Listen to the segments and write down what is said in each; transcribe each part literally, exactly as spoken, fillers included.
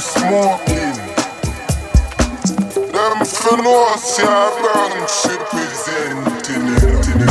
smoking. Dar më fënoa si arran shërpezentin e tine.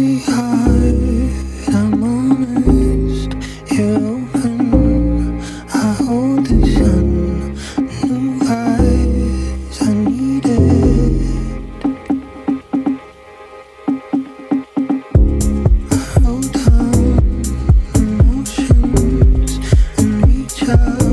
be hard, I'm honest. You're open, I hold the sun. New eyes, I need it. I hold down emotions and reach out.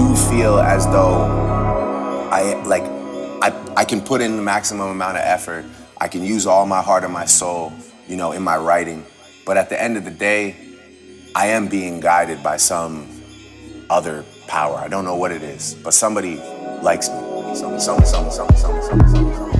do feel as though I like I I can put in the maximum amount of effort. I can use all my heart and my soul, you know, in my writing. But at the end of the day, I am being guided by some other power. I don't know what it is, but somebody likes me. Some, some, some, some, some, some, some, some.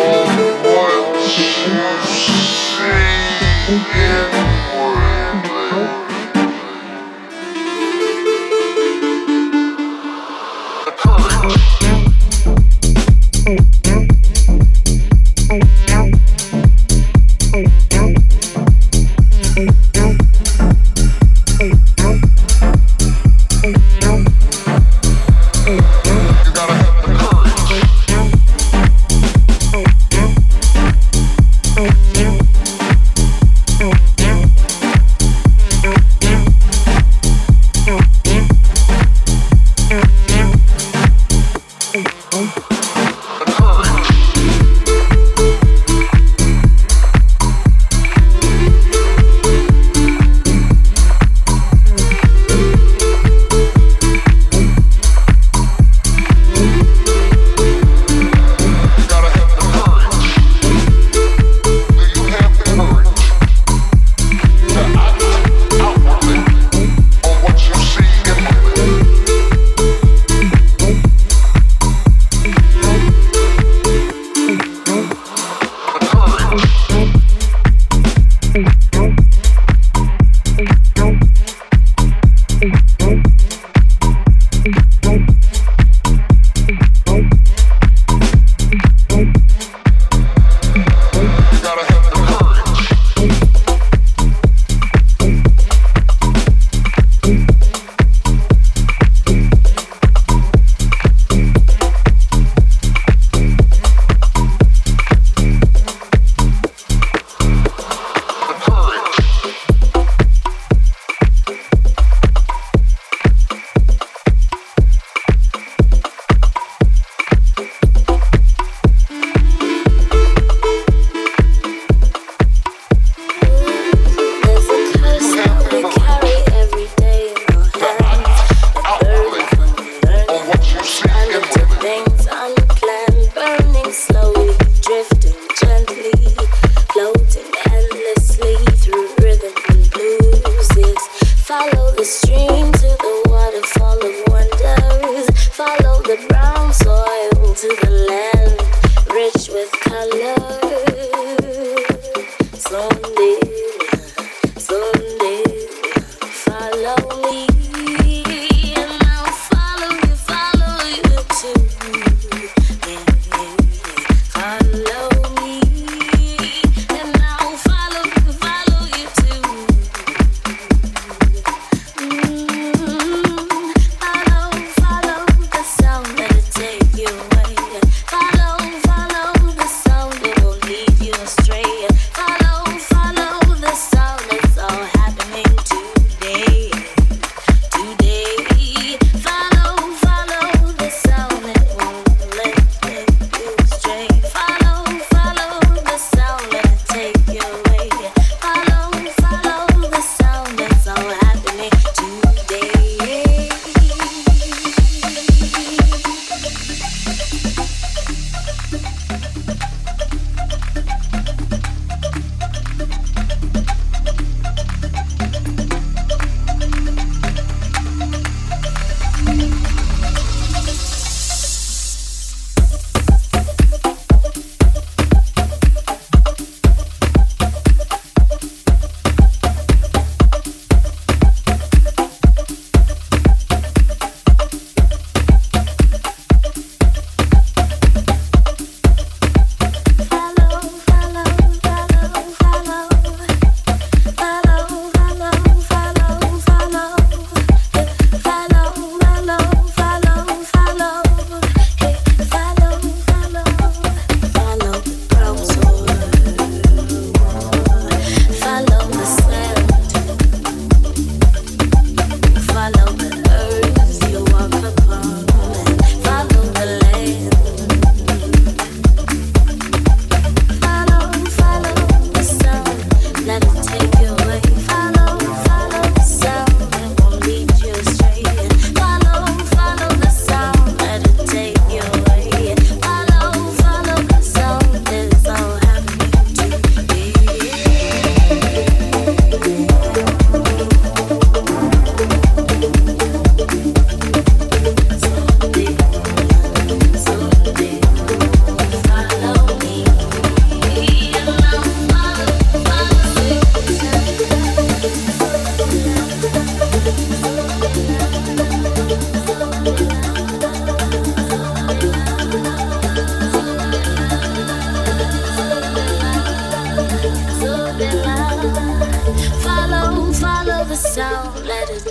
Oh,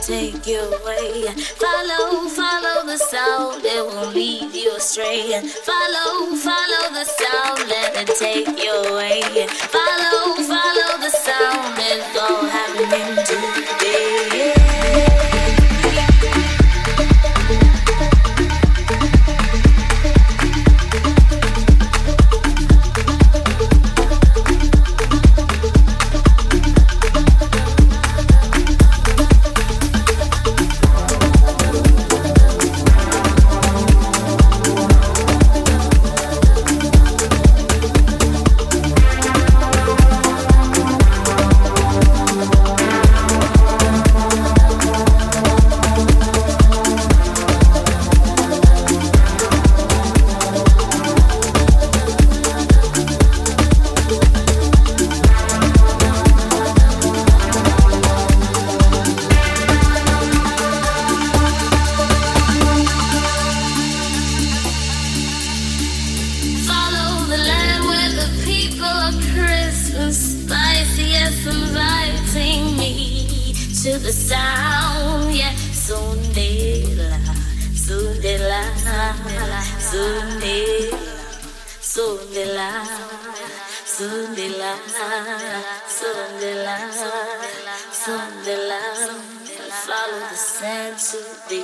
take you away. Follow, follow the sound, it won't lead you astray. Follow, follow the sound, let it take you away. Follow, follow the sound, it's all happening today. Follow the sound.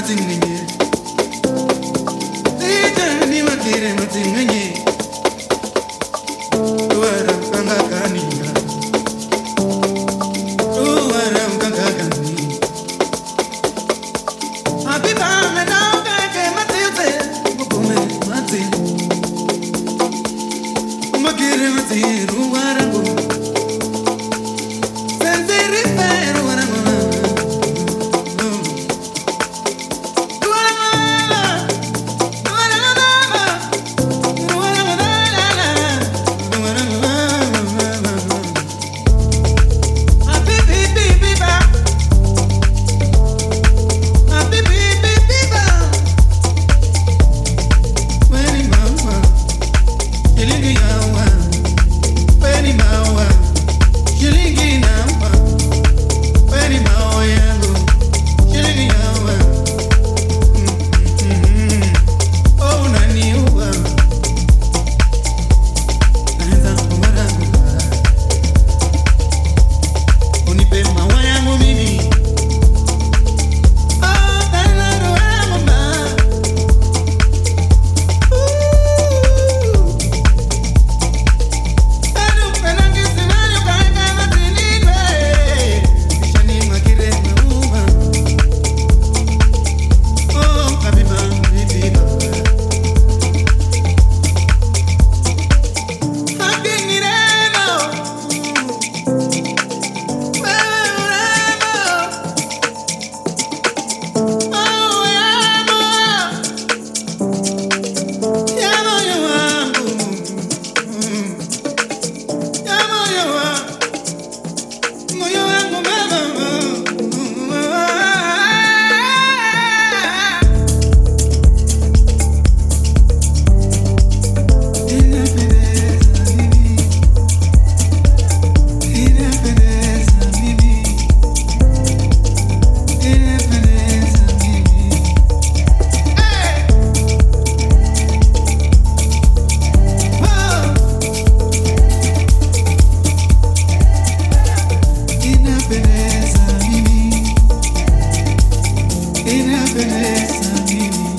Happiness, I need.